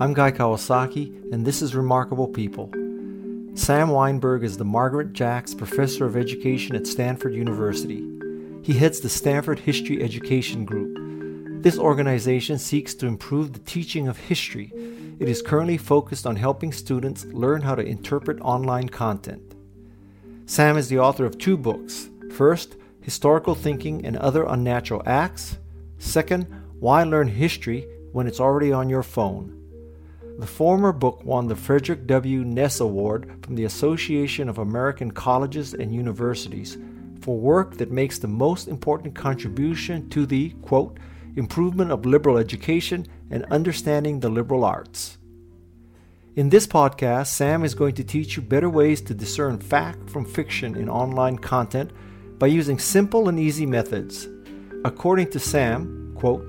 I'm Guy Kawasaki, and this is Remarkable People. Sam Wineburg is the Margaret Jacks Professor of Education at Stanford University. He heads the Stanford History Education Group. This organization seeks to improve the teaching of history. It is currently focused on helping students learn how to interpret online content. Sam is the author of two books. First, Historical Thinking and Other Unnatural Acts. Second, Why Learn History When It's Already on Your Phone? The former book won the Frederick W. Ness Award from the Association of American Colleges and Universities for work that makes the most important contribution to the, quote, improvement of liberal education and understanding the liberal arts. In this podcast, Sam is going to teach you better ways to discern fact from fiction in online content by using simple and easy methods. According to Sam, quote,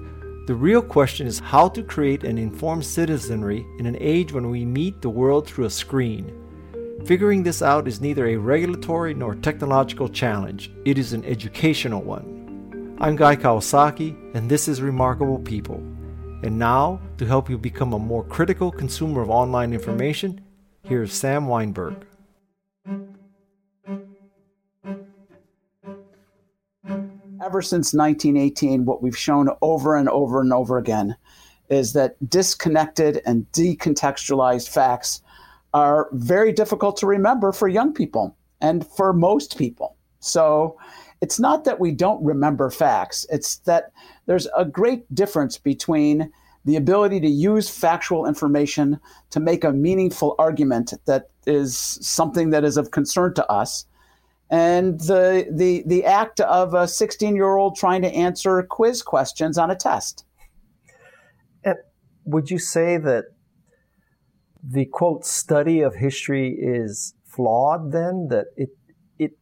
the real question is how to create an informed citizenry in an age when we meet the world through a screen. Figuring this out is neither a regulatory nor technological challenge. It is an educational one. I'm Guy Kawasaki, and this is Remarkable People. And now, to help you become a more critical consumer of online information, here is Sam Wineburg. Ever since 1918, what we've shown over and over and over again is that disconnected and decontextualized facts are very difficult to remember for young people and for most people. So it's not that we don't remember facts. It's that there's a great difference between the ability to use factual information to make a meaningful argument that is something that is of concern to us, and the act of a 16-year-old trying to answer quiz questions on a test. And would you say that the, quote, study of history is flawed then? That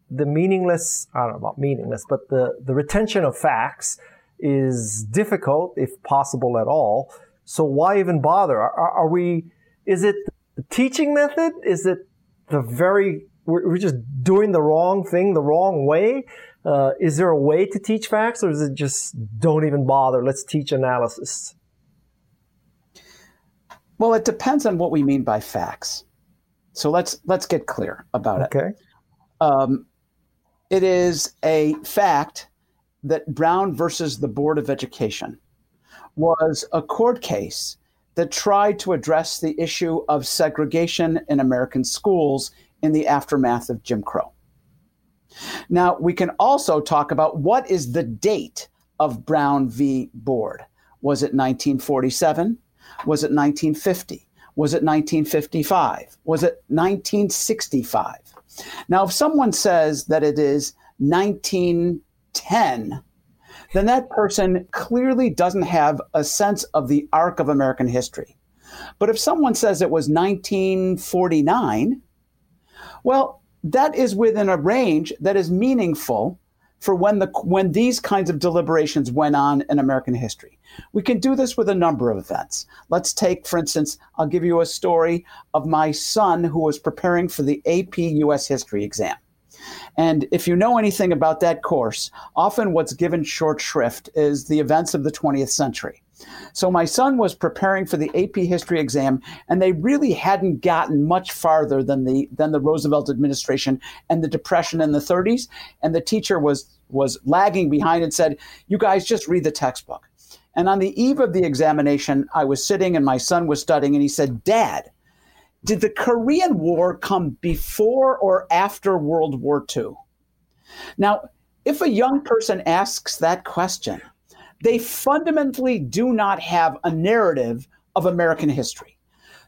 the meaningless, I don't know about meaningless, but the retention of facts is difficult, if possible at all. So why even bother? Is it the teaching method? Is it we're just doing the wrong thing the wrong way? Is there a way to teach facts, or is it just don't even bother, let's teach analysis? Well, it depends on what we mean by facts. So let's get clear about it. Okay. It is a fact that Brown versus the Board of Education was a court case that tried to address the issue of segregation in American schools in the aftermath of Jim Crow. Now, we can also talk about what is the date of Brown v. Board. Was it 1947? Was it 1950? Was it 1955? Was it 1965? Now, if someone says that it is 1910, then that person clearly doesn't have a sense of the arc of American history. But if someone says it was 1949, well, that is within a range that is meaningful for when these kinds of deliberations went on in American history. We can do this with a number of events. Let's take, for instance, I'll give you a story of my son who was preparing for the AP U.S. History exam. And if you know anything about that course, often what's given short shrift is the events of the 20th century. So my son was preparing for the AP history exam, and they really hadn't gotten much farther than the Roosevelt administration and the Depression in the 30s. And the teacher was lagging behind and said, you guys just read the textbook. And on the eve of the examination, I was sitting and my son was studying, and he said, Dad, did the Korean War come before or after World War II? Now, if a young person asks that question, they fundamentally do not have a narrative of American history.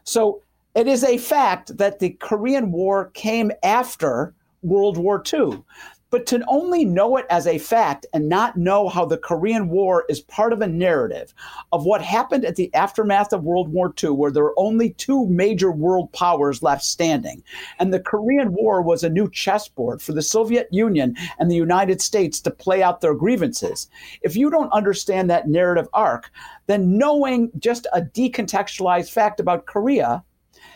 So it is a fact that the Korean War came after World War II. But to only know it as a fact and not know how the Korean War is part of a narrative of what happened at the aftermath of World War II, where there were only two major world powers left standing, and the Korean War was a new chessboard for the Soviet Union and the United States to play out their grievances. If you don't understand that narrative arc, then knowing just a decontextualized fact about Korea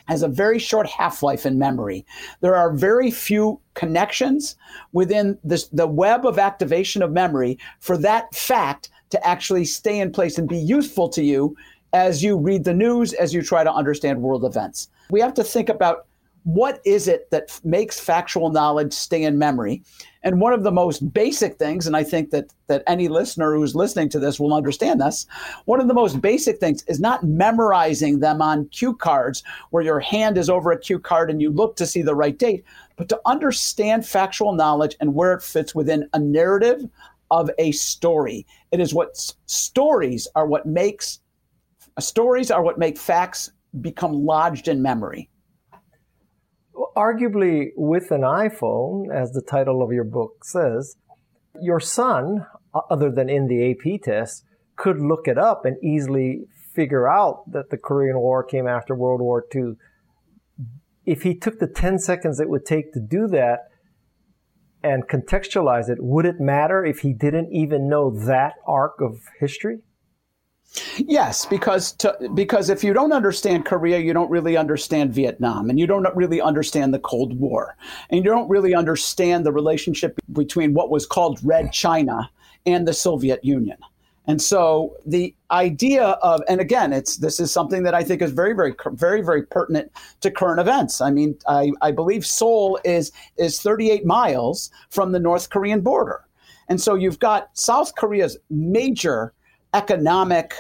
has a very short half-life in memory. There are very few connections within the web of activation of memory for that fact to actually stay in place and be useful to you as you read the news, as you try to understand world events. We have to think about what is it that makes factual knowledge stay in memory. And one of the most basic things, and I think that any listener who's listening to this will understand this, one of the most basic things is not memorizing them on cue cards where your hand is over a cue card and you look to see the right date, but to understand factual knowledge and where it fits within a narrative of a story. It is what stories are what make facts become lodged in memory. Arguably, with an iPhone, as the title of your book says, your son, other than in the AP test, could look it up and easily figure out that the Korean War came after World War II. If he took the 10 seconds it would take to do that and contextualize it, would it matter if he didn't even know that arc of history? Yes, because if you don't understand Korea, you don't really understand Vietnam, and you don't really understand the Cold War, and you don't really understand the relationship between what was called Red China and the Soviet Union. And so the idea of, and again, this is something that I think is very, very, very, very pertinent to current events. I mean, I believe Seoul is 38 miles from the North Korean border. And so you've got South Korea's major economic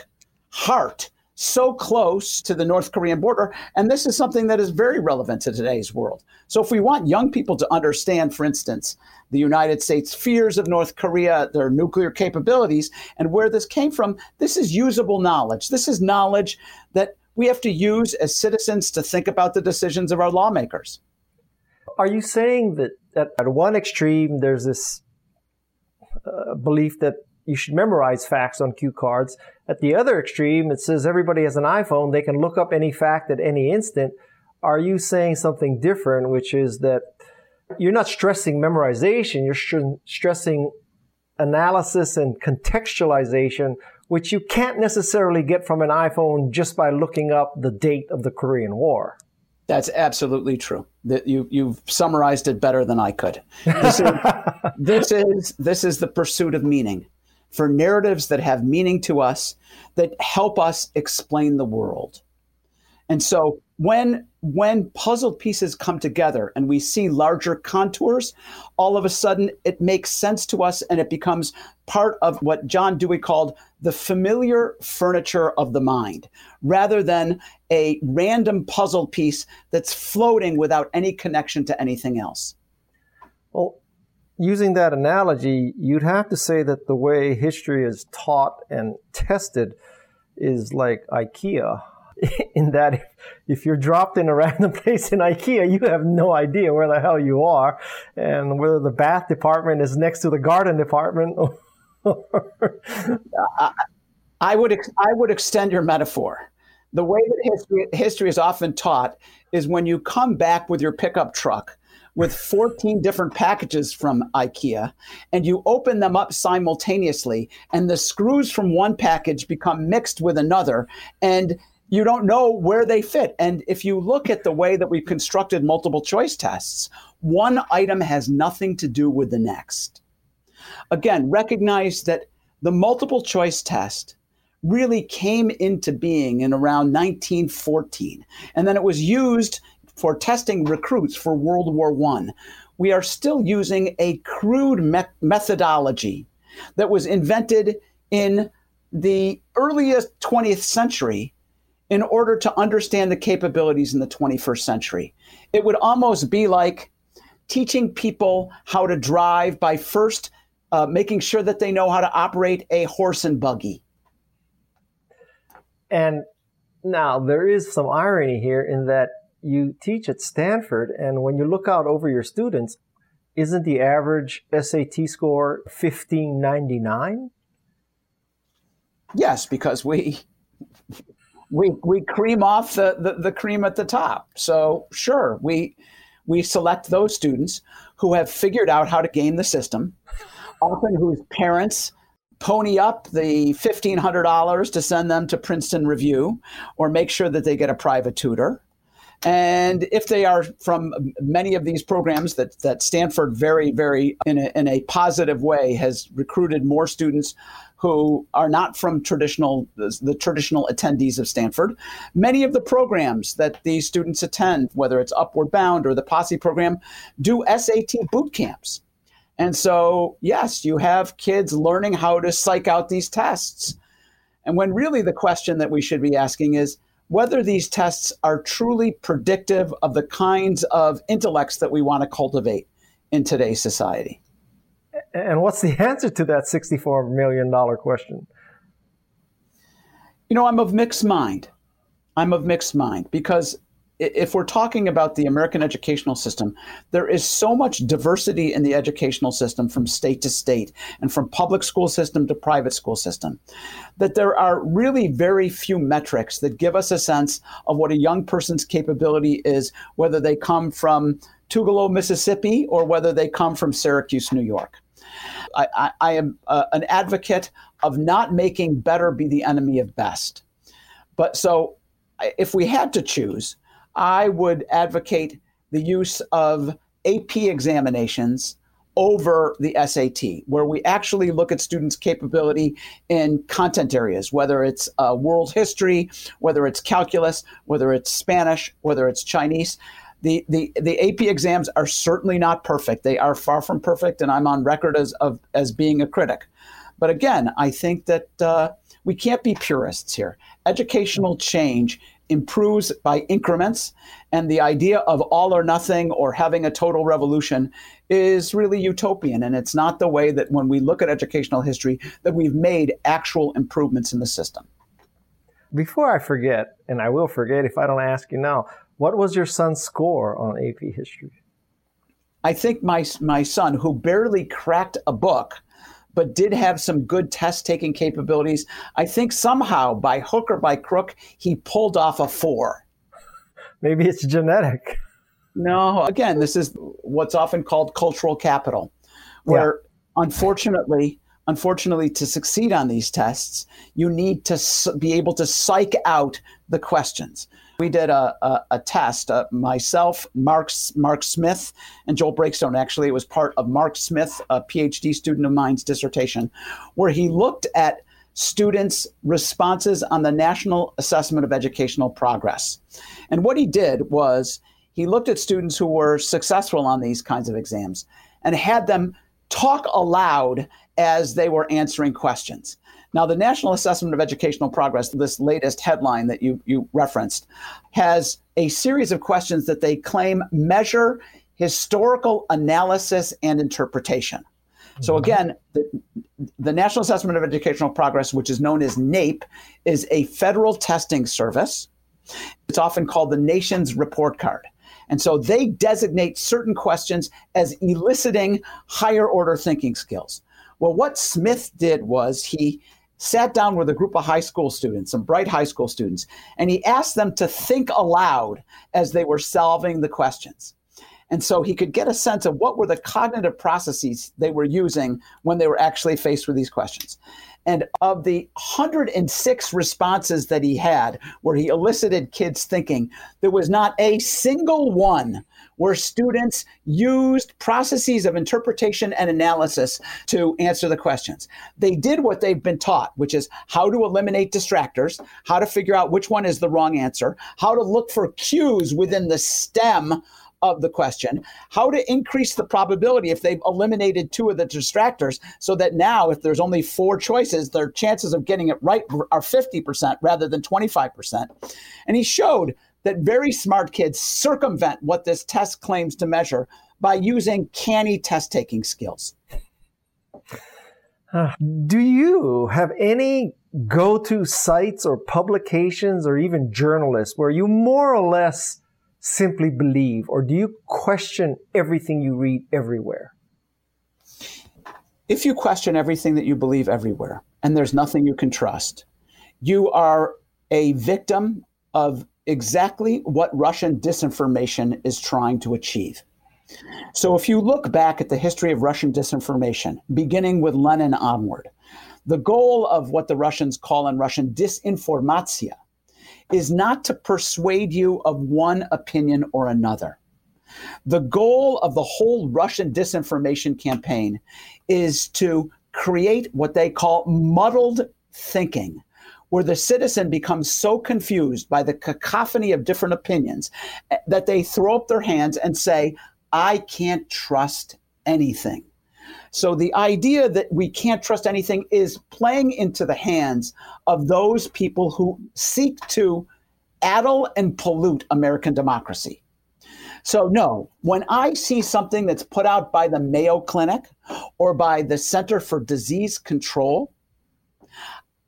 heart so close to the North Korean border. And this is something that is very relevant to today's world. So if we want young people to understand, for instance, the United States' fears of North Korea, their nuclear capabilities, and where this came from, this is usable knowledge. This is knowledge that we have to use as citizens to think about the decisions of our lawmakers. Are you saying that at one extreme, there's this belief that you should memorize facts on cue cards. At the other extreme, it says everybody has an iPhone. They can look up any fact at any instant. Are you saying something different, which is that you're not stressing memorization. You're stressing analysis and contextualization, which you can't necessarily get from an iPhone just by looking up the date of the Korean War? That's absolutely true. That you've summarized it better than I could. This is the pursuit of meaning. For narratives that have meaning to us, that help us explain the world. And so when puzzle pieces come together and we see larger contours, all of a sudden it makes sense to us and it becomes part of what John Dewey called the familiar furniture of the mind, rather than a random puzzle piece that's floating without any connection to anything else. Well, using that analogy, you'd have to say that the way history is taught and tested is like IKEA, in that if you're dropped in a random place in IKEA, you have no idea where the hell you are and whether the bath department is next to the garden department. I would extend your metaphor. The way that history is often taught is when you come back with your pickup truck with 14 different packages from IKEA, and you open them up simultaneously, and the screws from one package become mixed with another, and you don't know where they fit. And if you look at the way that we've constructed multiple choice tests, one item has nothing to do with the next. Again, recognize that the multiple choice test really came into being in around 1914, and then it was used for testing recruits for World War I. We are still using a crude methodology that was invented in the earliest 20th century in order to understand the capabilities in the 21st century. It would almost be like teaching people how to drive by first making sure that they know how to operate a horse and buggy. And now there is some irony here in that you teach at Stanford, and when you look out over your students, isn't the average SAT score 1599? Yes, because we cream off the cream at the top. So sure, we select those students who have figured out how to game the system, often whose parents pony up the $1,500 to send them to Princeton Review or make sure that they get a private tutor. And if they are from many of these programs that Stanford very, very in a positive way has recruited more students who are not from the traditional attendees of Stanford. Many of the programs that these students attend, whether it's Upward Bound or the Posse program, do SAT boot camps. And so, yes, you have kids learning how to psych out these tests. And when really the question that we should be asking is whether these tests are truly predictive of the kinds of intellects that we want to cultivate in today's society. And what's the answer to that $64 million question? You know, I'm of mixed mind because if we're talking about the American educational system, there is so much diversity in the educational system from state to state and from public school system to private school system that there are really very few metrics that give us a sense of what a young person's capability is, whether they come from Tugelo, Mississippi, or whether they come from Syracuse, New York. I am an advocate of not making better be the enemy of best. But so if we had to choose, I would advocate the use of AP examinations over the SAT, where we actually look at students' capability in content areas, whether it's world history, whether it's calculus, whether it's Spanish, whether it's Chinese. The AP exams are certainly not perfect. They are far from perfect, and I'm on record as being a critic. But again, I think that we can't be purists here. Educational change improves by increments, and the idea of all or nothing or having a total revolution is really utopian, and it's not the way that when we look at educational history that we've made actual improvements in the system. Before I forget, and I will forget if I don't ask you now, what was your son's score on AP history? I think my son, who barely cracked a book, but did have some good test-taking capabilities, I think somehow, by hook or by crook, he pulled off a 4. Maybe it's genetic. No, again, this is what's often called cultural capital, where unfortunately, to succeed on these tests, you need to be able to psych out the questions. We did a test, myself, Mark Smith, and Joel Breakstone. Actually, it was part of Mark Smith, a PhD student of mine's dissertation, where he looked at students' responses on the National Assessment of Educational Progress. And what he did was he looked at students who were successful on these kinds of exams and had them talk aloud as they were answering questions. Now, the National Assessment of Educational Progress, this latest headline that you referenced, has a series of questions that they claim measure historical analysis and interpretation. So again, the National Assessment of Educational Progress, which is known as NAEP, is a federal testing service. It's often called the nation's report card. And so they designate certain questions as eliciting higher order thinking skills. Well, what Smith did was he sat down with a group of high school students, some bright high school students, and he asked them to think aloud as they were solving the questions. And so he could get a sense of what were the cognitive processes they were using when they were actually faced with these questions. And of the 106 responses that he had, where he elicited kids thinking, there was not a single one where students used processes of interpretation and analysis to answer the questions. They did what they've been taught, which is how to eliminate distractors, how to figure out which one is the wrong answer, how to look for cues within the stem of the question, how to increase the probability if they've eliminated two of the distractors so that now if there's only 4 choices, their chances of getting it right are 50% rather than 25%. And he showed that very smart kids circumvent what this test claims to measure by using canny test-taking skills. Do you have any go-to sites or publications or even journalists where you more or less simply believe, or do you question everything you read everywhere? If you question everything that you believe everywhere, and there's nothing you can trust, you are a victim of exactly what Russian disinformation is trying to achieve. So if you look back at the history of Russian disinformation, beginning with Lenin onward, the goal of what the Russians call in Russian disinformatia is not to persuade you of one opinion or another. The goal of the whole Russian disinformation campaign is to create what they call muddled thinking, where the citizen becomes so confused by the cacophony of different opinions that they throw up their hands and say, I can't trust anything. So the idea that we can't trust anything is playing into the hands of those people who seek to addle and pollute American democracy. So no, when I see something that's put out by the Mayo Clinic or by the Center for Disease Control,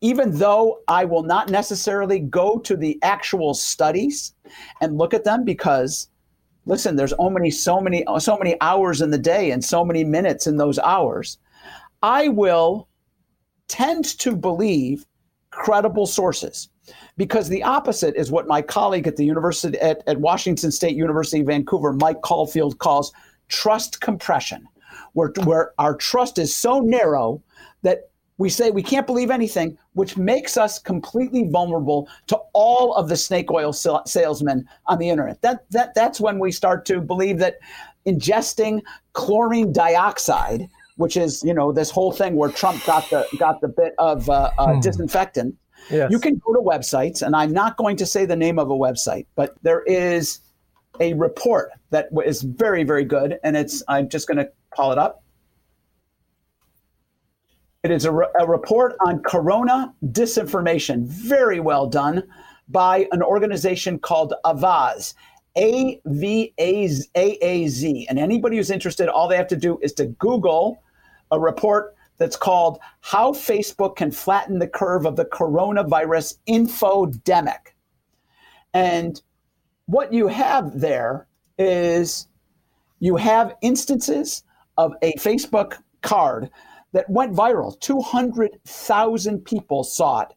even though I will not necessarily go to the actual studies and look at them because, listen, there's so many hours in the day and so many minutes in those hours, I will tend to believe credible sources. Because the opposite is what my colleague at the university at Washington State University, Vancouver, Mike Caulfield, calls trust compression, where our trust is so narrow that we say we can't believe anything, which makes us completely vulnerable to all of the snake oil salesmen on the internet. That's when we start to believe that ingesting chlorine dioxide, which is, you know, this whole thing where Trump got the bit of disinfectant. Yes. You can go to websites, and I'm not going to say the name of a website, but there is a report that is very, very good, and I'm just going to call it up. It is a report on corona disinformation, very well done, by an organization called Avaz, A-V-A-Z. And anybody who's interested, all they have to do is to Google a report that's called How Facebook Can Flatten the Curve of the Coronavirus Infodemic. And what you have there is you have instances of a Facebook card that went viral. 200,000 people saw it.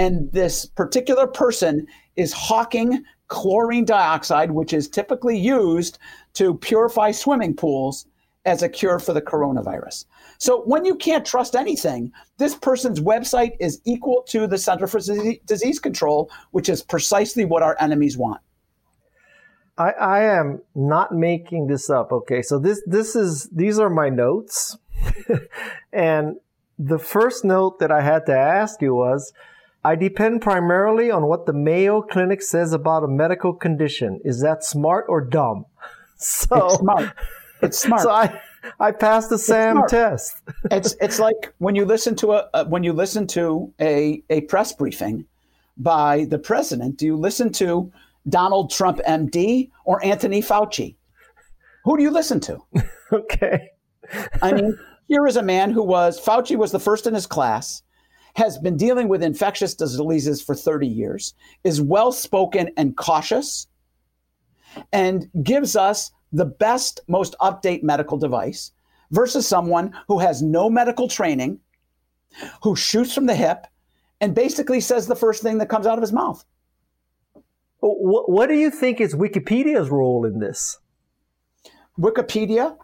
And this particular person is hawking chlorine dioxide, which is typically used to purify swimming pools, as a cure for the coronavirus. So when you can't trust anything, this person's website is equal to the Center for Disease Control, which is precisely what our enemies want. I am not making this up. Okay, so these are my notes. And the first note that I had to ask you was, I depend primarily on what the Mayo Clinic says about a medical condition. Is that smart or dumb? So it's smart. It's smart. So I passed the SAM test. It's like when you listen to a press briefing by the president. Do you listen to Donald Trump, MD, or Anthony Fauci? Who do you listen to? Okay. I mean, here is a man who Fauci was the first in his class, has been dealing with infectious diseases for 30 years, is well-spoken and cautious, and gives us the best, most up-to-date medical device versus someone who has no medical training, who shoots from the hip, and basically says the first thing that comes out of his mouth. What do you think is Wikipedia's role in this? Wikipedia,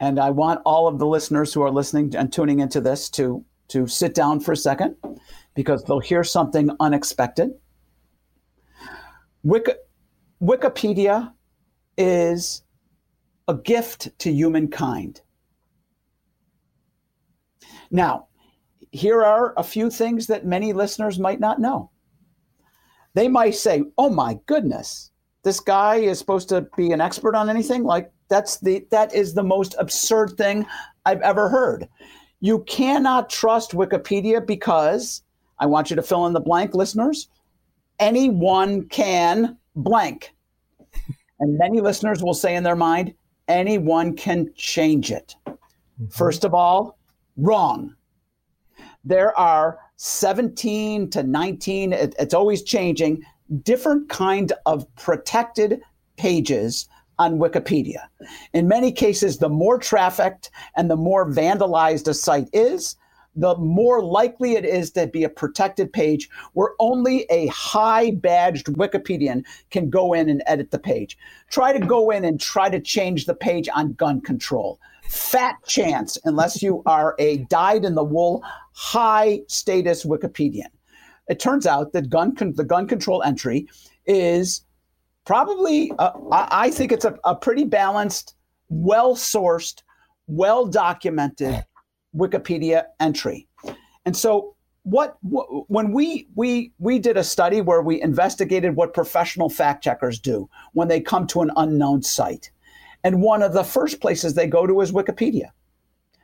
and I want all of the listeners who are listening and tuning into this to sit down for a second, because they'll hear something unexpected. Wikipedia is a gift to humankind. Now, here are a few things that many listeners might not know. They might say, oh my goodness, this guy is supposed to be an expert on anything? Like, that is the most absurd thing I've ever heard. You cannot trust Wikipedia because, I want you to fill in the blank, listeners, anyone can blank. And many listeners will say in their mind, anyone can change it. Mm-hmm. First of all, wrong. There are 17 to 19, it's always changing, different kind of protected pages on Wikipedia. In many cases, the more trafficked and the more vandalized a site is, the more likely it is to be a protected page where only a high-badged Wikipedian can go in and edit the page. Try to go in and try to change the page on gun control. Fat chance, unless you are a dyed-in-the-wool, high-status Wikipedian. it turns out that the gun control entry is probably, I think it's a pretty balanced, well-sourced, well-documented Wikipedia entry. And so when we did a study where we investigated what professional fact checkers do when they come to an unknown site. And one of the first places they go to is Wikipedia.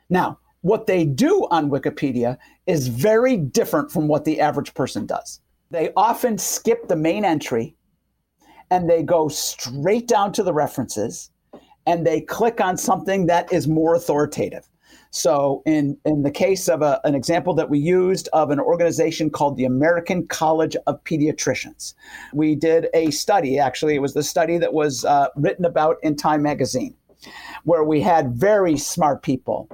Now, what they do on Wikipedia is very different from what the average person does. They often skip the main entry and they go straight down to the references and they click on something that is more authoritative. So in the case of an example that we used of an organization called the American College of Pediatricians, we did a study, actually, it was the study that was written about in Time magazine, where we had very smart people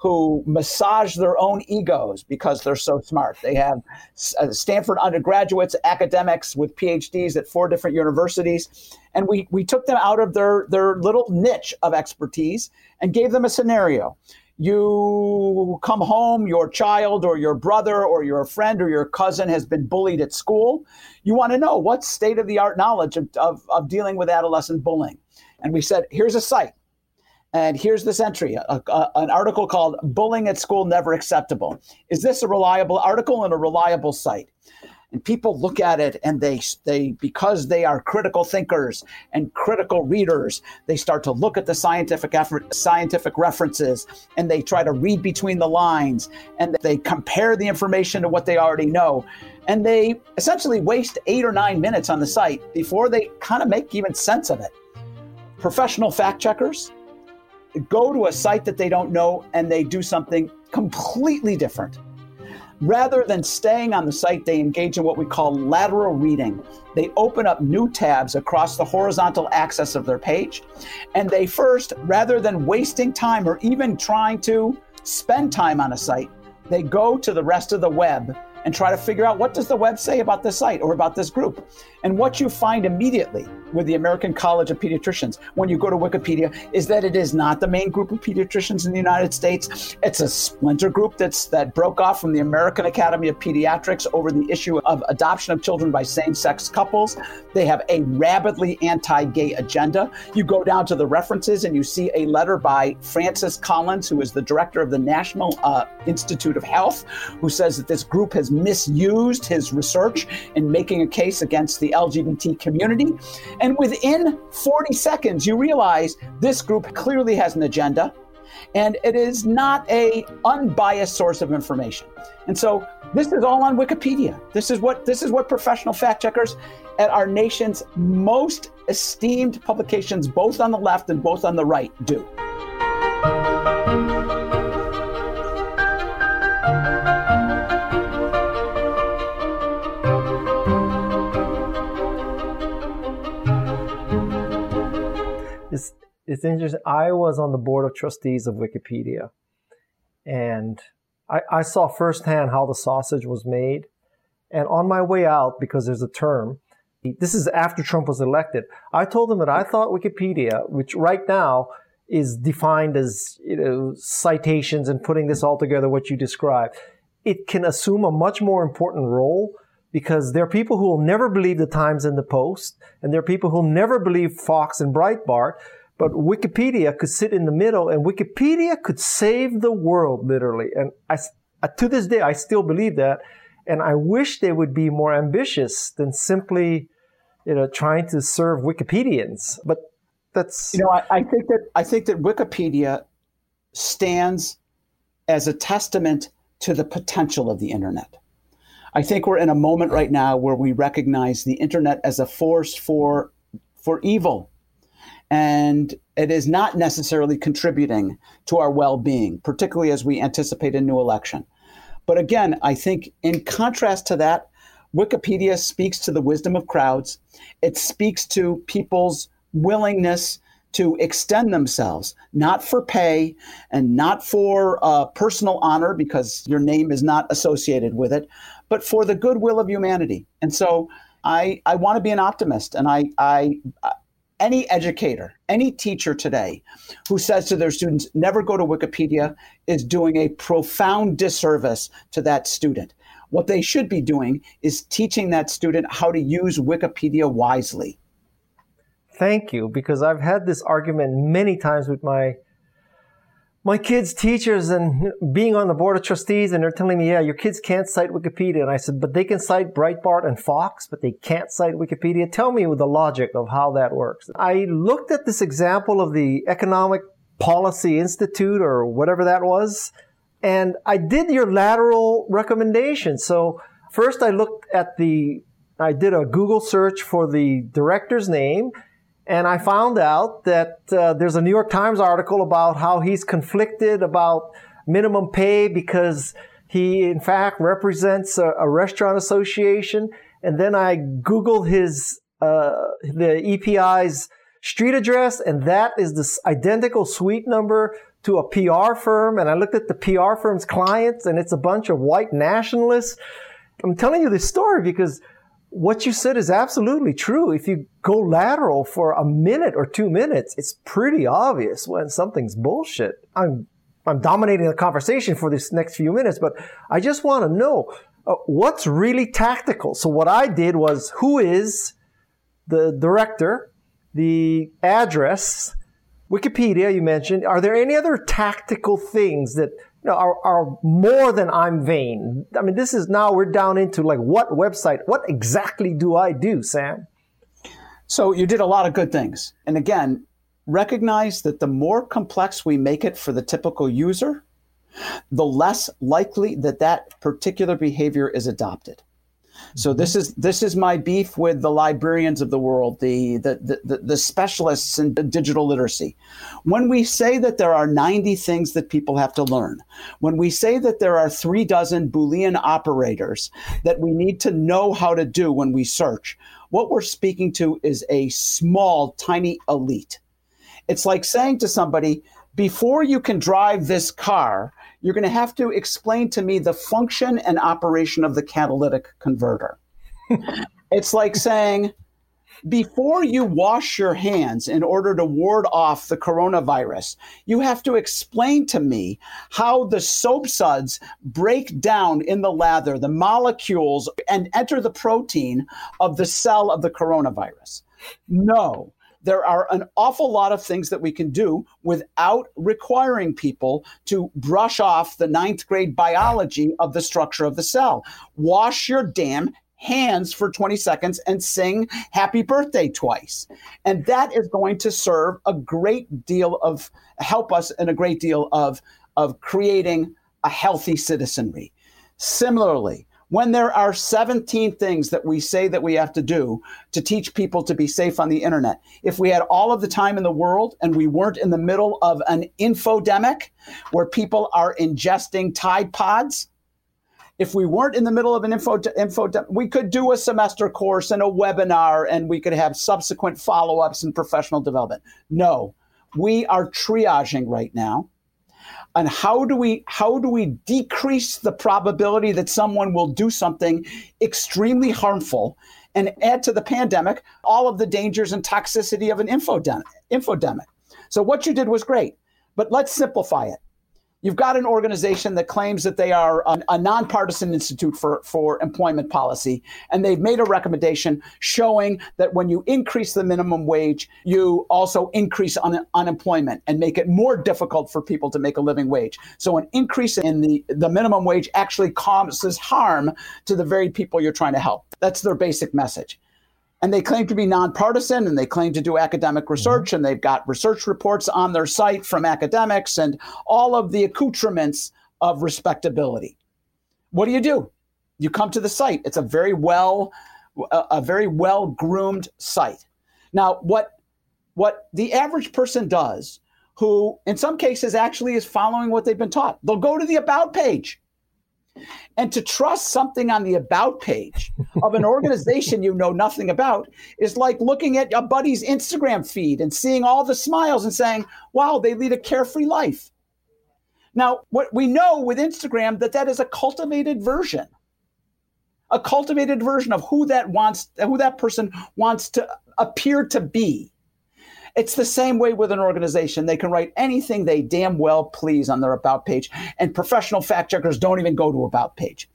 who massage their own egos because they're so smart. They have Stanford undergraduates, academics with PhDs at 4 different universities. And we took them out of their little niche of expertise and gave them a scenario. You come home, your child or your brother or your friend or your cousin has been bullied at school. You want to know what state-of-the-art knowledge of dealing with adolescent bullying. And we said, here's a site. And here's this entry, an article called Bullying at School Never Acceptable. Is this a reliable article and a reliable site? And people look at it and they because they are critical thinkers and critical readers, they start to look at the scientific references and they try to read between the lines and they compare the information to what they already know. And they essentially waste 8 or 9 minutes on the site before they kind of make even sense of it. Professional fact checkers go to a site that they don't know and they do something completely different. Rather than staying on the site, they engage in what we call lateral reading. They open up new tabs across the horizontal axis of their page. And they first, rather than wasting time or even trying to spend time on a site, they go to the rest of the web and try to figure out what does the web say about this site or about this group. And what you find immediately with the American College of Pediatricians when you go to Wikipedia is that it is not the main group of pediatricians in the United States. It's a splinter group that broke off from the American Academy of Pediatrics over the issue of adoption of children by same-sex couples. They have a rabidly anti-gay agenda. You go down to the references and you see a letter by Francis Collins, who is the director of the National Institute of Health, who says that this group has misused his research in making a case against the LGBT community. And within 40 seconds, you realize this group clearly has an agenda and it is not an unbiased source of information. And so this is all on Wikipedia. This is what professional fact checkers at our nation's most esteemed publications, both on the left and both on the right, do. It's interesting. I was on the board of trustees of Wikipedia, and I saw firsthand how the sausage was made. And on my way out, because there's a term, this is after Trump was elected, I told them that I thought Wikipedia, which right now is defined as, you know, citations and putting this all together, what you described, it can assume a much more important role. Because there are people who will never believe the Times and the Post, and there are people who will never believe Fox and Breitbart, but Wikipedia could sit in the middle, and Wikipedia could save the world, literally. And I, to this day, I still believe that, and I wish they would be more ambitious than simply, you know, trying to serve Wikipedians. But that's, you know, I think that Wikipedia stands as a testament to the potential of the internet. I think we're in a moment right now where we recognize the internet as a force for evil, and it is not necessarily contributing to our well-being, particularly as we anticipate a new election. But again, I think in contrast to that, Wikipedia speaks to the wisdom of crowds. It speaks to people's willingness to extend themselves, not for pay and not for personal honor, because your name is not associated with it, but for the goodwill of humanity. And so I want to be an optimist. And any educator, any teacher today who says to their students, never go to Wikipedia, is doing a profound disservice to that student. What they should be doing is teaching that student how to use Wikipedia wisely. Thank you, because I've had this argument many times with my kids' teachers and being on the board of trustees, and they're telling me, yeah, your kids can't cite Wikipedia. And I said, but they can cite Breitbart and Fox, but they can't cite Wikipedia. Tell me the logic of how that works. I looked at this example of the Economic Policy Institute or whatever that was, and I did your lateral recommendation. So first I looked at I did a Google search for the director's name, and I found out that there's a New York Times article about how he's conflicted about minimum pay because he, in fact, represents a restaurant association. And then I Googled his the EPI's street address, and that is this identical suite number to a PR firm. And I looked at the PR firm's clients, and it's a bunch of white nationalists. I'm telling you this story because what you said is absolutely true. If you go lateral for a minute or 2 minutes, it's pretty obvious when something's bullshit. I'm dominating the conversation for this next few minutes, but I just want to know what's really tactical. So what I did was, who is the director, the address, Wikipedia you mentioned. Are there any other tactical things that are more than I'm vain? I mean, this is now we're down into like what website, what exactly do I do, Sam? So you did a lot of good things. And again, recognize that the more complex we make it for the typical user, the less likely that particular behavior is adopted. So this is my beef with the librarians of the world, the specialists in digital literacy. When we say that there are 90 things that people have to learn, when we say that there are 36 Boolean operators that we need to know how to do when we search, what we're speaking to is a small, tiny elite. It's like saying to somebody, before you can drive this car, you're going to have to explain to me the function and operation of the catalytic converter. It's like saying, before you wash your hands in order to ward off the coronavirus, you have to explain to me how the soap suds break down in the lather, the molecules, and enter the protein of the cell of the coronavirus. No. There are an awful lot of things that we can do without requiring people to brush off the 9th grade biology of the structure of the cell. Wash your damn hands for 20 seconds and sing happy birthday twice. And that is going to serve a great deal of, help us in a great deal of creating a healthy citizenry. Similarly, when there are 17 things that we say that we have to do to teach people to be safe on the internet, if we had all of the time in the world and we weren't in the middle of an infodemic where people are ingesting Tide Pods, if we weren't in the middle of an infodemic, we could do a semester course and a webinar and we could have subsequent follow-ups and professional development. No, we are triaging right now. And how do we decrease the probability that someone will do something extremely harmful and add to the pandemic all of the dangers and toxicity of an infodemic? So what you did was great, but let's simplify it. You've got an organization that claims that they are a nonpartisan institute for employment policy, and they've made a recommendation showing that when you increase the minimum wage, you also increase unemployment and make it more difficult for people to make a living wage. So an increase in the minimum wage actually causes harm to the very people you're trying to help. That's their basic message. And they claim to be nonpartisan, and they claim to do academic research, and they've got research reports on their site from academics and all of the accoutrements of respectability. What do? You come to the site. It's a very well groomed site. Now, what the average person does, who in some cases actually is following what they've been taught, they'll go to the About page. And to trust something on the About page of an organization you know nothing about is like looking at a buddy's Instagram feed and seeing all the smiles and saying, wow, they lead a carefree life. Now, what we know with Instagram that is a cultivated version of who that person wants to appear to be. It's the same way with an organization. They can write anything they damn well please on their About page, and professional fact checkers don't even go to About page.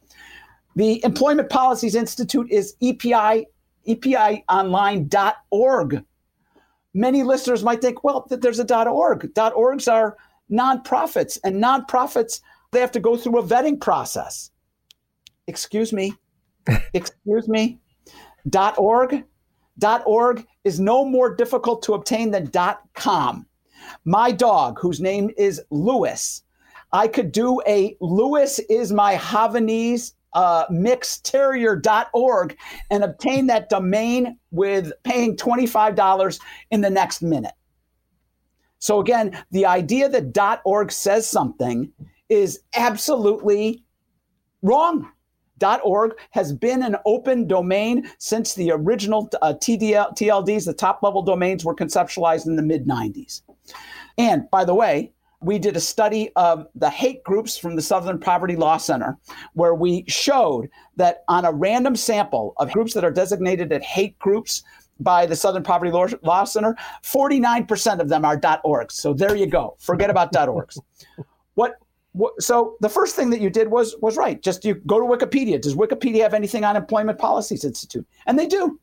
The Employment Policies Institute is epionline.org. Many listeners might think, well, there's a .org. .orgs are nonprofits, and nonprofits, they have to go through a vetting process. Excuse me. .org is no more difficult to obtain than .com. My dog, whose name is Lewis, I could do a Lewis is my Havanese mixed terrier.org and obtain that domain with paying $25 in the next minute. So again, the idea that .org says something is absolutely wrong. .org has been an open domain since the original TLDs, the top-level domains, were conceptualized in the mid-90s. And by the way, we did a study of the hate groups from the Southern Poverty Law Center, where we showed that on a random sample of groups that are designated as hate groups by the Southern Poverty Law Center, 49% of them are .orgs. So there you go. Forget about .orgs. So the first thing that you did was right. Just you go to Wikipedia. Does Wikipedia have anything on Employment Policies Institute? And they do.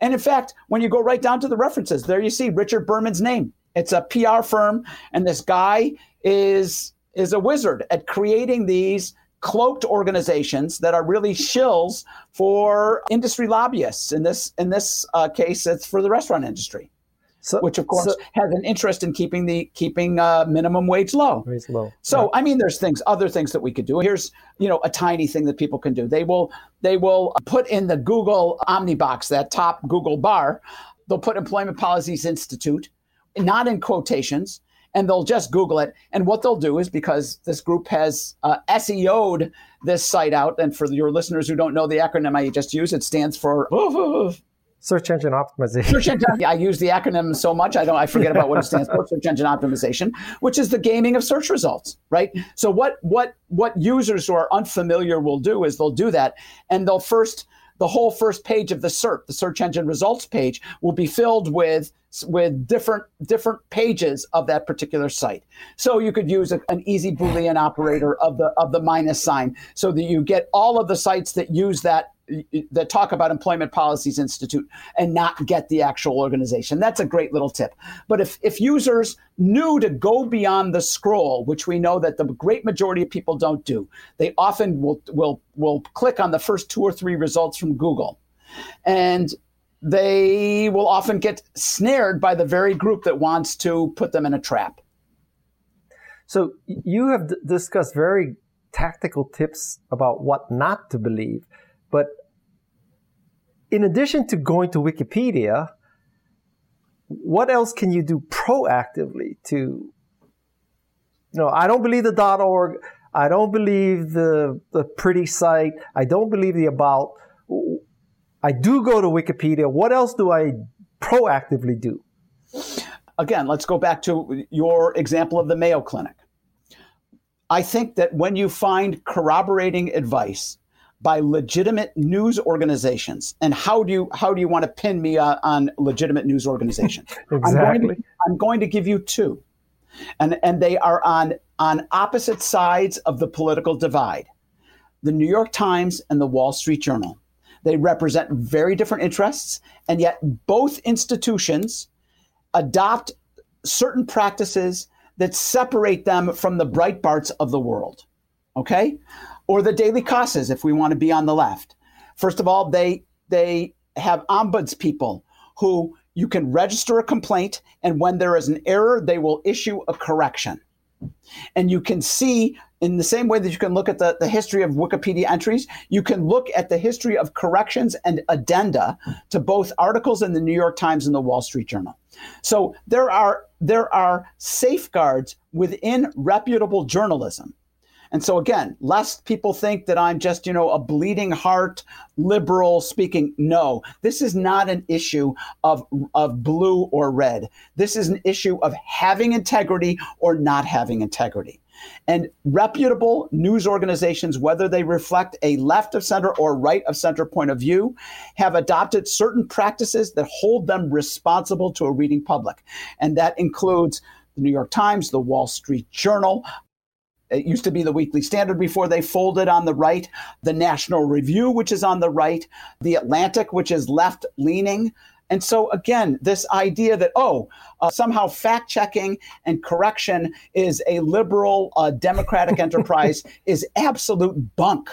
And in fact, when you go right down to the references, there you see Richard Berman's name. It's a PR firm, and this guy is a wizard at creating these cloaked organizations that are really shills for industry lobbyists. In this case, it's for the restaurant industry, which of course has an interest in keeping minimum wage low. So yeah. I mean, there's other things that we could do. Here's a tiny thing that people can do. They will put in the Google Omnibox, that top Google bar. They'll put Employment Policies Institute, not in quotations, and they'll just Google it. And what they'll do is, because this group has SEO'd this site out, and for your listeners who don't know the acronym I just used, it stands for Search Engine Optimization. I use the acronym so much, I forget about what it stands for, Search Engine Optimization, which is the gaming of search results, right? So what users who are unfamiliar will do is they'll do that, and they'll the whole first page of the search engine results page, will be filled with different pages of that particular site. So you could use an easy Boolean operator of the minus sign, so that you get all of the sites that use that talk about Employment Policies Institute and not get the actual organization. That's a great little tip. But if users knew to go beyond the scroll, which we know that the great majority of people don't do, they often will click on the first two or three results from Google, and they will often get snared by the very group that wants to put them in a trap. So you have discussed very tactical tips about what not to believe. But in addition to going to Wikipedia, what else can you do proactively to, I don't believe the .org, I don't believe the pretty site, I don't believe the about. I do go to Wikipedia. What else do I proactively do? Again, let's go back to your example of the Mayo Clinic. I think that when you find corroborating advice by legitimate news organizations. And how do you want to pin me on legitimate news organizations? Exactly. I'm going to give you two. And they are on opposite sides of the political divide. The New York Times and the Wall Street Journal. They represent very different interests, and yet both institutions adopt certain practices that separate them from the Breitbarts of the world. Okay? Or the Daily Kosses, if we want to be on the left. First of all, they have ombuds people who you can register a complaint, and when there is an error, they will issue a correction. And you can see, in the same way that you can look at the history of Wikipedia entries, you can look at the history of corrections and addenda to both articles in the New York Times and the Wall Street Journal. So there are safeguards within reputable journalism. And so again, lest people think that I'm just, a bleeding heart liberal speaking. No, this is not an issue of blue or red. This is an issue of having integrity or not having integrity. And reputable news organizations, whether they reflect a left of center or right of center point of view, have adopted certain practices that hold them responsible to a reading public. And that includes the New York Times, the Wall Street Journal, It used to be the Weekly Standard before they folded on the right, the National Review, which is on the right, the Atlantic, which is left-leaning. And so, again, this idea that, somehow fact-checking and correction is a liberal democratic enterprise is absolute bunk.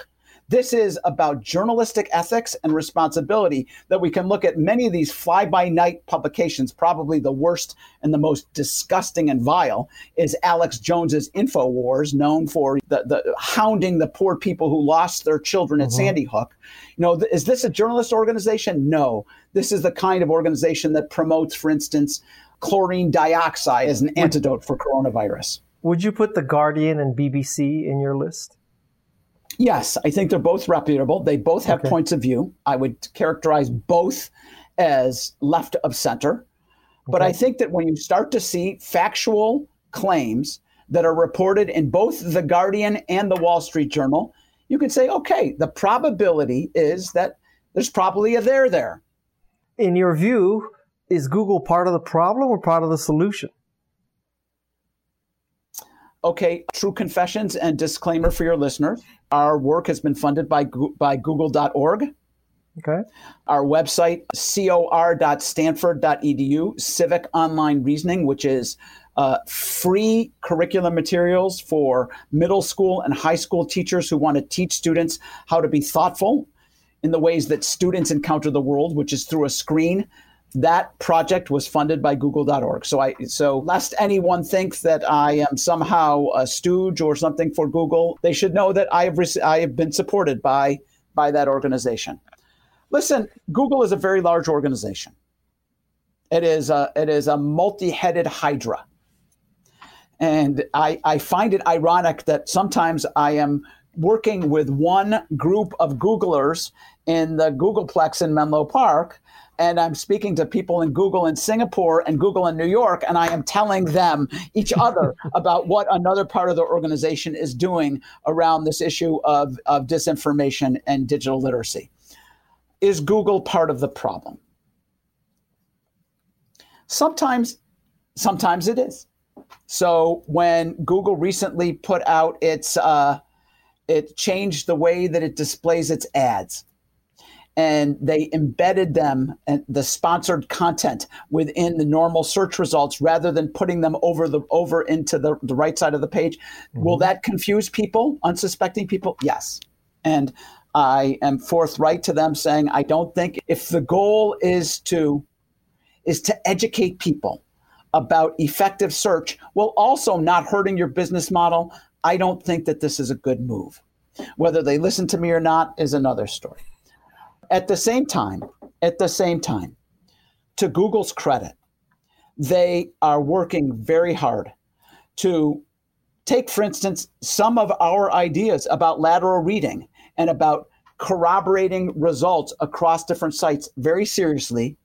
This is about journalistic ethics and responsibility that we can look at many of these fly-by-night publications. Probably the worst and the most disgusting and vile is Alex Jones's InfoWars, known for the hounding the poor people who lost their children at Sandy Hook. You know, is this a journalist organization? No. This is the kind of organization that promotes, for instance, chlorine dioxide as an antidote for coronavirus. Would you put the Guardian and BBC in your list? Yes, I think they're both reputable. They both have points of view. I would characterize both as left of center. But I think that when you start to see factual claims that are reported in both the Guardian and the Wall Street Journal, you can say, okay, the probability is that there's probably a there there. In your view, is Google part of the problem or part of the solution? Okay, true confessions and disclaimer for your listeners. Our work has been funded by Google.org. Okay. Our website, cor.stanford.edu, Civic Online Reasoning, which is free curriculum materials for middle school and high school teachers who want to teach students how to be thoughtful in the ways that students encounter the world, which is through a screen. That project was funded by Google.org. So lest anyone thinks that I am somehow a stooge or something for Google, they should know that I have been supported by that organization. Listen, Google is a very large organization. It is a multi-headed hydra. And I find it ironic that sometimes I am working with one group of Googlers in the Googleplex in Menlo Park, and I'm speaking to people in Google in Singapore and Google in New York, and I am telling them, each other, about what another part of the organization is doing around this issue of disinformation and digital literacy. Is Google part of the problem? Sometimes it is. So when Google recently put out it changed the way that it displays its ads. And they embedded them and the sponsored content within the normal search results rather than putting them over into the right side of the page. Mm-hmm. Will that confuse people, unsuspecting people? Yes. And I am forthright to them saying, I don't think, if the goal is to educate people about effective search while also not hurting your business model, I don't think that this is a good move. Whether they listen to me or not is another story. At the same time, to Google's credit, they are working very hard to take, for instance, some of our ideas about lateral reading and about corroborating results across different sites very seriously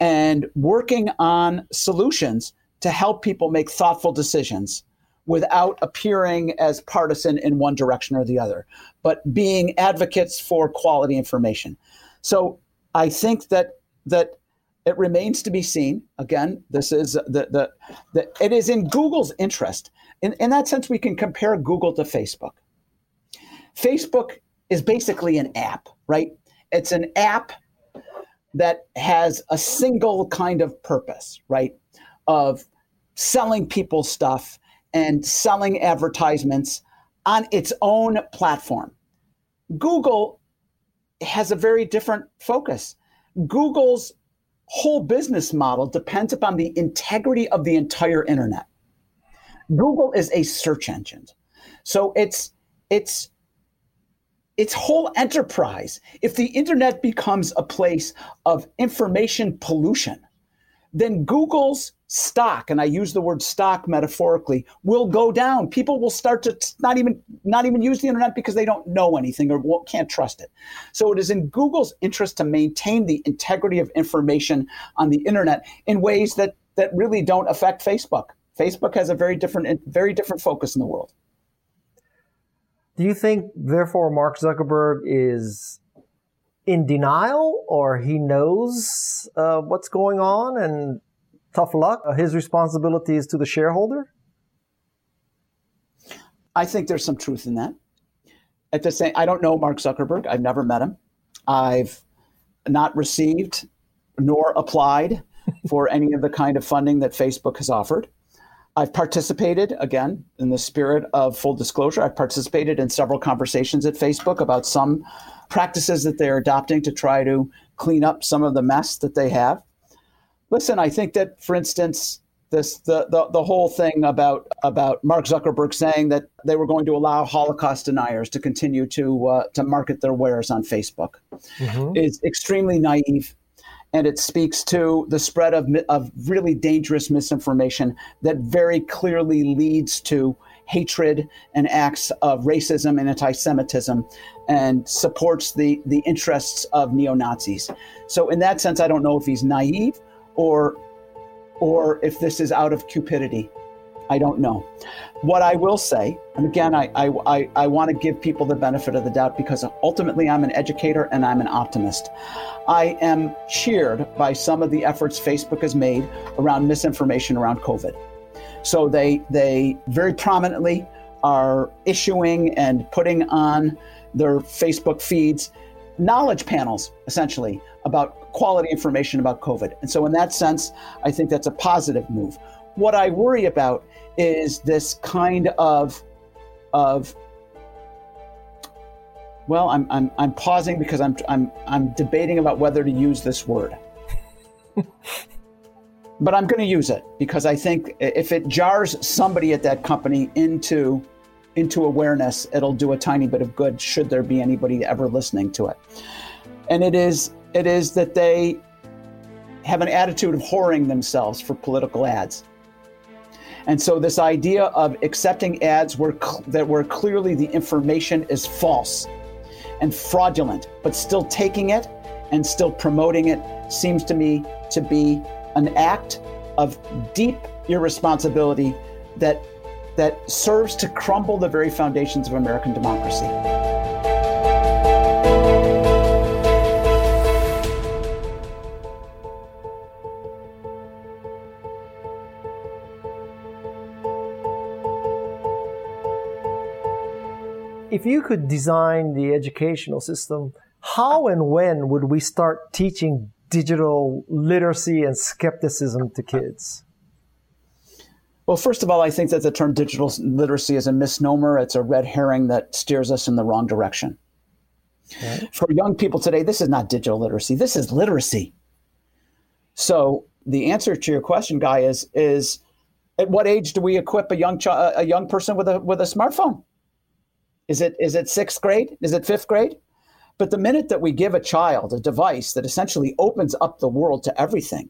and working on solutions to help people make thoughtful decisions without appearing as partisan in one direction or the other, but being advocates for quality information. So I think that it remains to be seen. Again, this is it is in Google's interest. In that sense, we can compare Google to Facebook. Facebook is basically an app, right? It's an app that has a single kind of purpose, right? Of selling people stuff and selling advertisements on its own platform. Google has a very different focus. Google's whole business model depends upon the integrity of the entire internet. Google is a search engine. So its whole enterprise, if the internet becomes a place of information pollution, then Google's stock, and I use the word stock metaphorically, will go down. People will start to not even use the internet because they don't know anything or can't trust it. So it is in Google's interest to maintain the integrity of information on the internet in ways that really don't affect Facebook. Facebook has a very different focus in the world. Do you think, therefore, Mark Zuckerberg is in denial, or he knows what's going on and tough luck, his responsibility is to the shareholder? I think there's some truth in that. At the same, I don't know Mark Zuckerberg. I've never met him. I've not received nor applied for any of the kind of funding that Facebook has offered. I've participated, again, in the spirit of full disclosure, I've participated in several conversations at Facebook about some practices that they're adopting to try to clean up some of the mess that they have. Listen, I think that, for instance, this the whole thing about Mark Zuckerberg saying that they were going to allow Holocaust deniers to continue to market their wares on Facebook is extremely naive. And it speaks to the spread of really dangerous misinformation that very clearly leads to hatred and acts of racism and anti-Semitism and supports the interests of neo-Nazis. So in that sense, I don't know if he's naive or if this is out of cupidity. I don't know. What I will say, and again, I want to give people the benefit of the doubt because ultimately I'm an educator and I'm an optimist. I am cheered by some of the efforts Facebook has made around misinformation around COVID. So they very prominently are issuing and putting on their Facebook feeds knowledge panels, essentially, about quality information about COVID. And so in that sense, I think that's a positive move. What I worry about is this kind of well, I'm pausing because I'm debating about whether to use this word, but I'm going to use it because I think if it jars somebody at that company into awareness, it'll do a tiny bit of good. Should there be anybody ever listening to it? And it is that they have an attitude of whoring themselves for political ads. And so this idea of accepting ads where clearly the information is false and fraudulent, but still taking it and still promoting it seems to me to be an act of deep irresponsibility that serves to crumble the very foundations of American democracy. If you could design the educational system, how and when would we start teaching digital literacy and skepticism to kids? Well, first of all, I think that the term digital literacy is a misnomer. It's a red herring that steers us in the wrong direction. Right. For young people today, this is not digital literacy. This is literacy. So the answer to your question, Guy, is at what age do we equip a young person with a smartphone? Is it sixth grade? Is it fifth grade? But the minute that we give a child a device that essentially opens up the world to everything,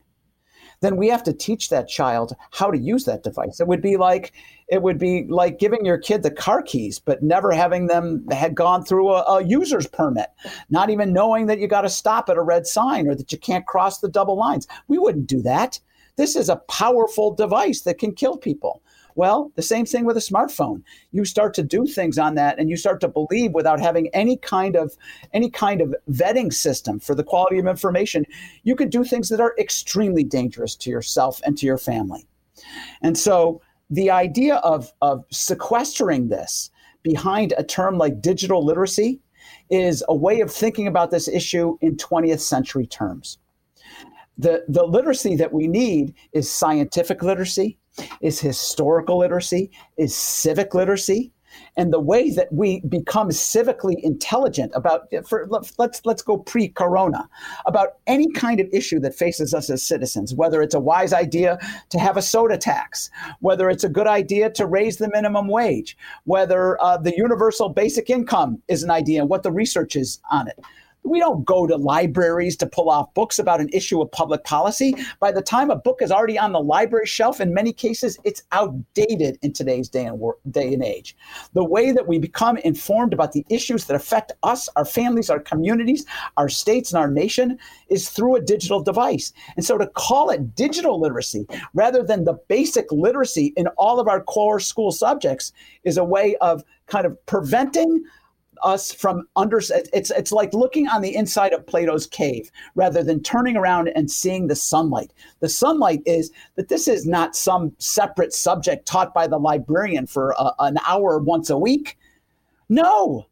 then we have to teach that child how to use that device. It would be like giving your kid the car keys, but never having them had gone through a user's permit, not even knowing that you got to stop at a red sign or that you can't cross the double lines. We wouldn't do that. This is a powerful device that can kill people. Well, the same thing with a smartphone. You start to do things on that and you start to believe without having any kind of vetting system for the quality of information. You can do things that are extremely dangerous to yourself and to your family. And so the idea of sequestering this behind a term like digital literacy is a way of thinking about this issue in 20th century terms. The literacy that we need is scientific literacy, is historical literacy, is civic literacy. And the way that we become civically intelligent let's go pre-corona, about any kind of issue that faces us as citizens, whether it's a wise idea to have a soda tax, whether it's a good idea to raise the minimum wage, whether the universal basic income is an idea and what the research is on it. We don't go to libraries to pull off books about an issue of public policy. By the time a book is already on the library shelf, in many cases, it's outdated in today's day and age. The way that we become informed about the issues that affect us, our families, our communities, our states, and our nation is through a digital device. And so to call it digital literacy rather than the basic literacy in all of our core school subjects is a way of kind of preventing us from under. It's like looking on the inside of Plato's cave rather than turning around and seeing the sunlight. The sunlight is that this is not some separate subject taught by the librarian for an hour once a week. No,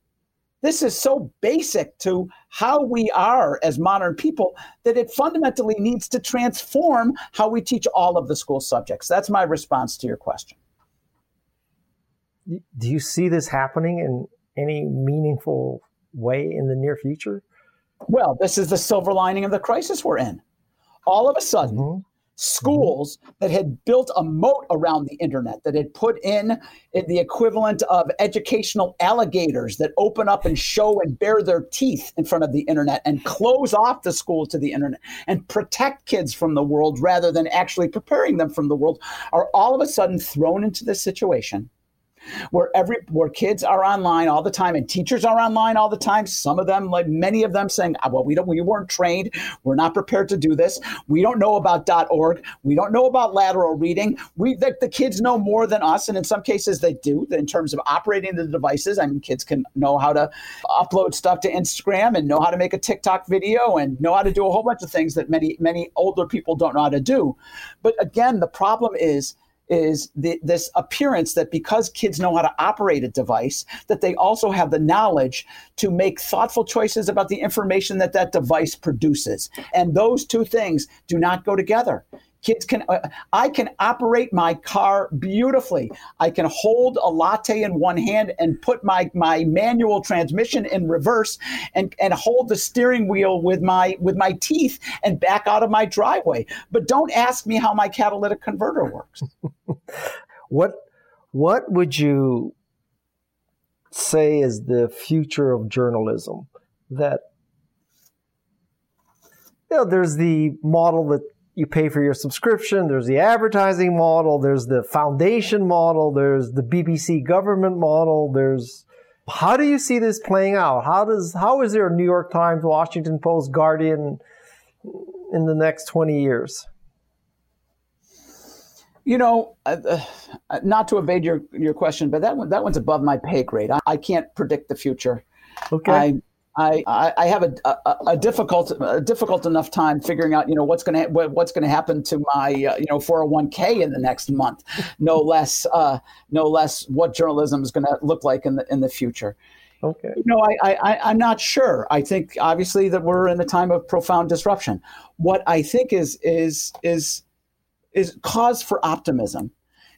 this is so basic to how we are as modern people that it fundamentally needs to transform how we teach all of the school subjects. That's my response to your question. Do you see this happening in any meaningful way in the near future? Well, this is the silver lining of the crisis we're in. All of a sudden, schools that had built a moat around the internet, that had put in the equivalent of educational alligators that open up and show and bare their teeth in front of the internet and close off the school to the internet and protect kids from the world rather than actually preparing them from the world, are all of a sudden thrown into this situation where kids are online all the time and teachers are online all the time. Some of them, like many of them, saying, "Well, we weren't trained. We're not prepared to do this. We don't know about .org. We don't know about lateral reading. The kids know more than us, and in some cases they do. In terms of operating the devices, I mean, kids can know how to upload stuff to Instagram and know how to make a TikTok video and know how to do a whole bunch of things that many older people don't know how to do. But again, the problem is this appearance that because kids know how to operate a device, that they also have the knowledge to make thoughtful choices about the information that device produces. And those two things do not go together. Kids I can operate my car beautifully. I can hold a latte in one hand and put my manual transmission in reverse and hold the steering wheel with my teeth and back out of my driveway. But don't ask me how my catalytic converter works. What would you say is the future of journalism? That, you know, there's the model that you pay for your subscription, there's the advertising model, there's the foundation model, there's the BBC government model, how do you see this playing out? How is there a New York Times, Washington Post, Guardian in the next 20 years? You know, not to evade your question, but that one's above my pay grade. I can't predict the future. Okay. I have a difficult enough time figuring out, you know, what's going to happen to my 401k in the next month, no less what journalism is going to look like in the future. Okay. You know, I'm not sure. I think obviously that we're in a time of profound disruption. What I think is cause for optimism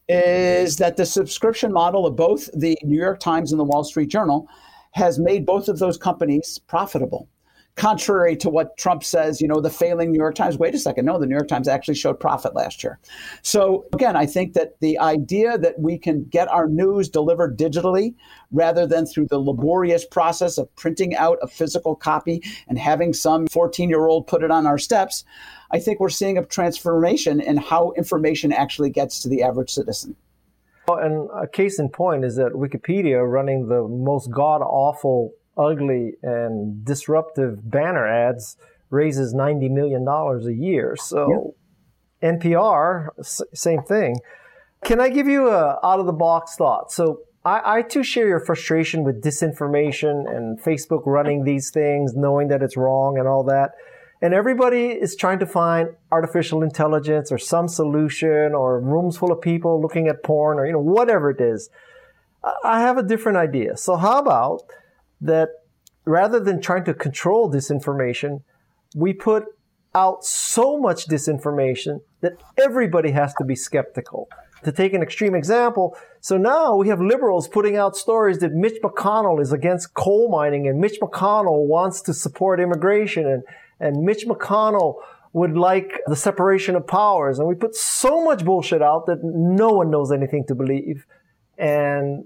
is that the subscription model of both the New York Times and the Wall Street Journal has made both of those companies profitable. Contrary to what Trump says, you know, the failing New York Times. Wait a second. No, the New York Times actually showed profit last year. So again, I think that the idea that we can get our news delivered digitally rather than through the laborious process of printing out a physical copy and having some 14-year-old put it on our steps, I think we're seeing a transformation in how information actually gets to the average citizen. And a case in point is that Wikipedia, running the most god-awful, ugly, and disruptive banner ads, raises $90 million a year. So yeah. NPR, same thing. Can I give you an out-of-the-box thought? So I too share your frustration with disinformation and Facebook running these things, knowing that it's wrong and all that. And everybody is trying to find artificial intelligence or some solution or rooms full of people looking at porn or, you know, whatever it is. I have a different idea. So how about that rather than trying to control disinformation, we put out so much disinformation that everybody has to be skeptical. To take an extreme example, so now we have liberals putting out stories that Mitch McConnell is against coal mining and Mitch McConnell wants to support immigration and Mitch McConnell would like the separation of powers. And we put so much bullshit out that no one knows anything to believe. And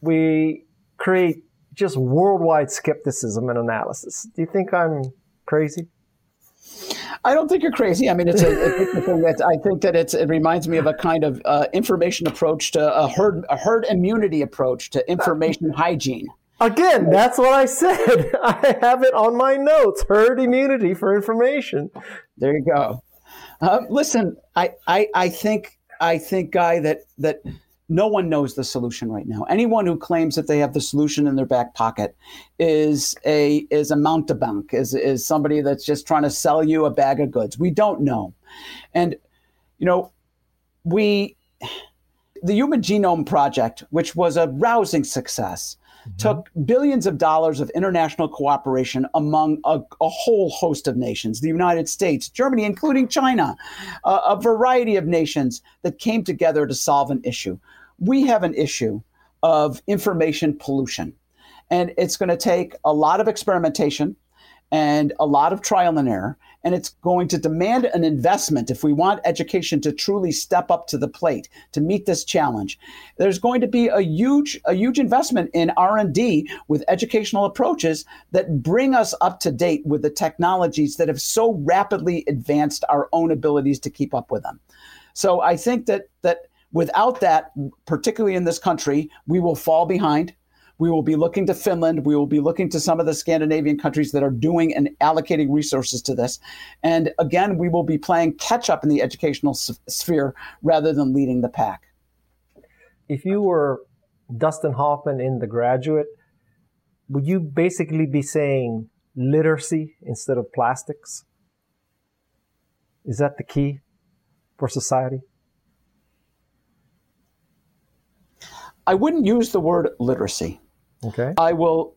we create just worldwide skepticism and analysis. Do you think I'm crazy? I don't think you're crazy. I mean, I think that it reminds me of a kind of information approach to a herd immunity approach to information hygiene. Again, that's what I said. I have it on my notes, herd immunity for information. There you go. Listen, I think, Guy, that No one knows the solution right now. Anyone who claims that they have the solution in their back pocket is a mountebank, is somebody that's just trying to sell you a bag of goods. We don't know. And, you know, the Human Genome Project, which was a rousing success, took billions of dollars of international cooperation among a whole host of nations, the United States, Germany, including China, a variety of nations that came together to solve an issue. We have an issue of information pollution, and it's going to take a lot of experimentation and a lot of trial and error, and it's going to demand an investment if we want education to truly step up to the plate to meet this challenge. There's going to be a huge investment in R&D with educational approaches that bring us up to date with the technologies that have so rapidly advanced our own abilities to keep up with them. So I think that without that, particularly in this country, we will fall behind. We will be looking to Finland. We will be looking to some of the Scandinavian countries that are doing and allocating resources to this. And again, we will be playing catch up in the educational sphere rather than leading the pack. If you were Dustin Hoffman in The Graduate, would you basically be saying literacy instead of plastics? Is that the key for society? I wouldn't use the word literacy. Okay. I'll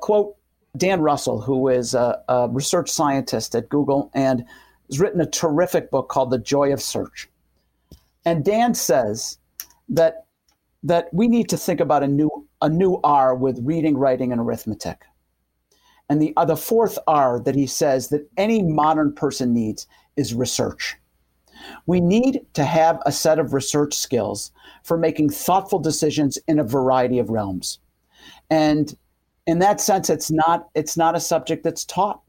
quote Dan Russell, who is a research scientist at Google and has written a terrific book called The Joy of Search. And Dan says that we need to think about a new R with reading, writing, and arithmetic. And the fourth R that he says that any modern person needs is research. We need to have a set of research skills for making thoughtful decisions in a variety of realms. And in that sense, it's not a subject that's taught.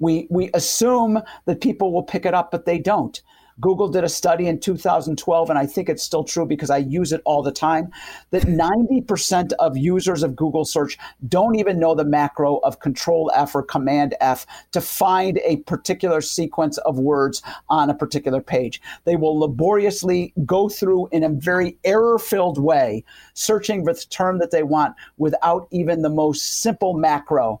We assume that people will pick it up, but they don't. Google did a study in 2012, and I think it's still true because I use it all the time, that 90% of users of Google search don't even know the macro of Control F or Command F to find a particular sequence of words on a particular page. They will laboriously go through in a very error-filled way, searching for the term that they want without even the most simple macro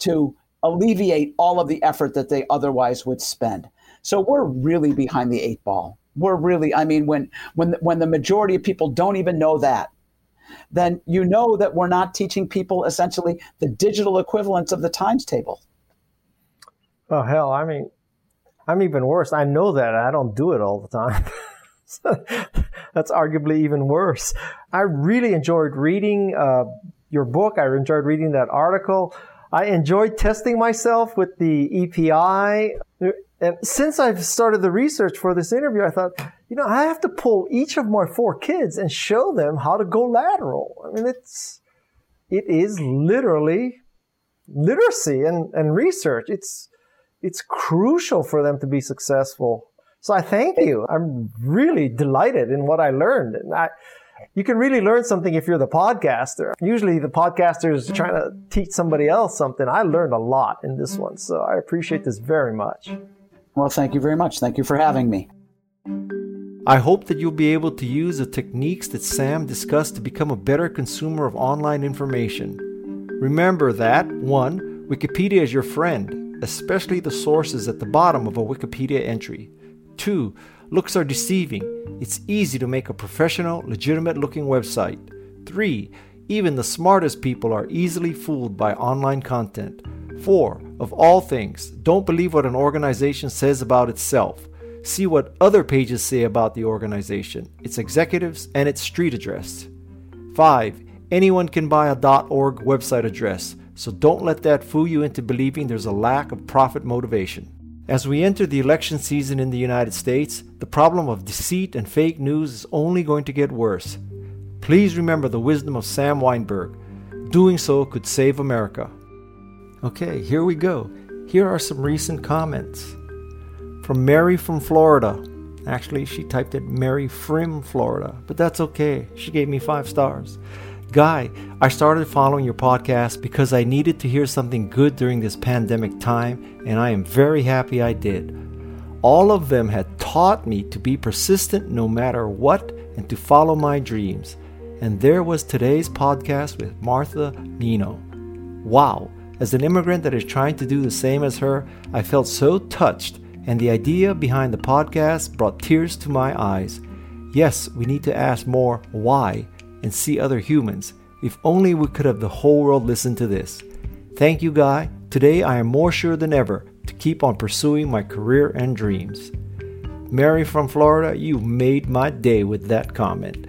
to alleviate all of the effort that they otherwise would spend. So we're really behind the eight ball. We're really, I mean, when the majority of people don't even know that, then you know that we're not teaching people essentially the digital equivalents of the times table. Oh, hell, I mean, I'm even worse. I know that. I don't do it all the time. So that's arguably even worse. I really enjoyed reading your book. I enjoyed reading that article. I enjoyed testing myself with the EPI. And since I've started the research for this interview, I thought, you know, I have to pull each of my four kids and show them how to go lateral. I mean, it is literally literacy and research. It's crucial for them to be successful. So I thank you. I'm really delighted in what I learned. And you can really learn something if you're the podcaster. Usually the podcaster is trying to teach somebody else something. I learned a lot in this one, so I appreciate this very much. Well, thank you very much. Thank you for having me. I hope that you'll be able to use the techniques that Sam discussed to become a better consumer of online information. Remember that, 1, Wikipedia is your friend, especially the sources at the bottom of a Wikipedia entry. 2, looks are deceiving. It's easy to make a professional, legitimate-looking website. 3, even the smartest people are easily fooled by online content. 4, of all things, don't believe what an organization says about itself. See what other pages say about the organization, its executives, and its street address. 5, anyone can buy a .org website address, so don't let that fool you into believing there's a lack of profit motivation. As we enter the election season in the United States, the problem of deceit and fake news is only going to get worse. Please remember the wisdom of Sam Wineburg. Doing so could save America. Okay, here we go. Here are some recent comments. From Mary from Florida. Actually, she typed it Mary Frim, Florida, but that's okay. She gave me 5 stars. Guy, I started following your podcast because I needed to hear something good during this pandemic time, and I am very happy I did. All of them had taught me to be persistent no matter what and to follow my dreams. And there was today's podcast with Martha Nino. Wow, as an immigrant that is trying to do the same as her, I felt so touched, and the idea behind the podcast brought tears to my eyes. Yes, we need to ask more why and see other humans. If only we could have the whole world listen to this. Thank you, Guy. Today I am more sure than ever to keep on pursuing my career and dreams. Mary from Florida, you've made my day with that comment.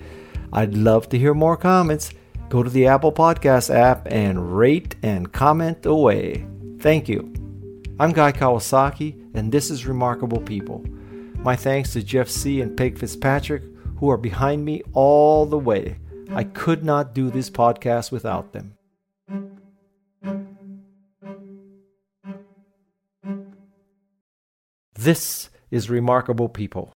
I'd love to hear more comments. Go to the Apple Podcast app and rate and comment away. Thank you. I'm Guy Kawasaki, and this is Remarkable People. My thanks to Jeff C. and Peg Fitzpatrick, who are behind me all the way. I could not do this podcast without them. This is Remarkable People.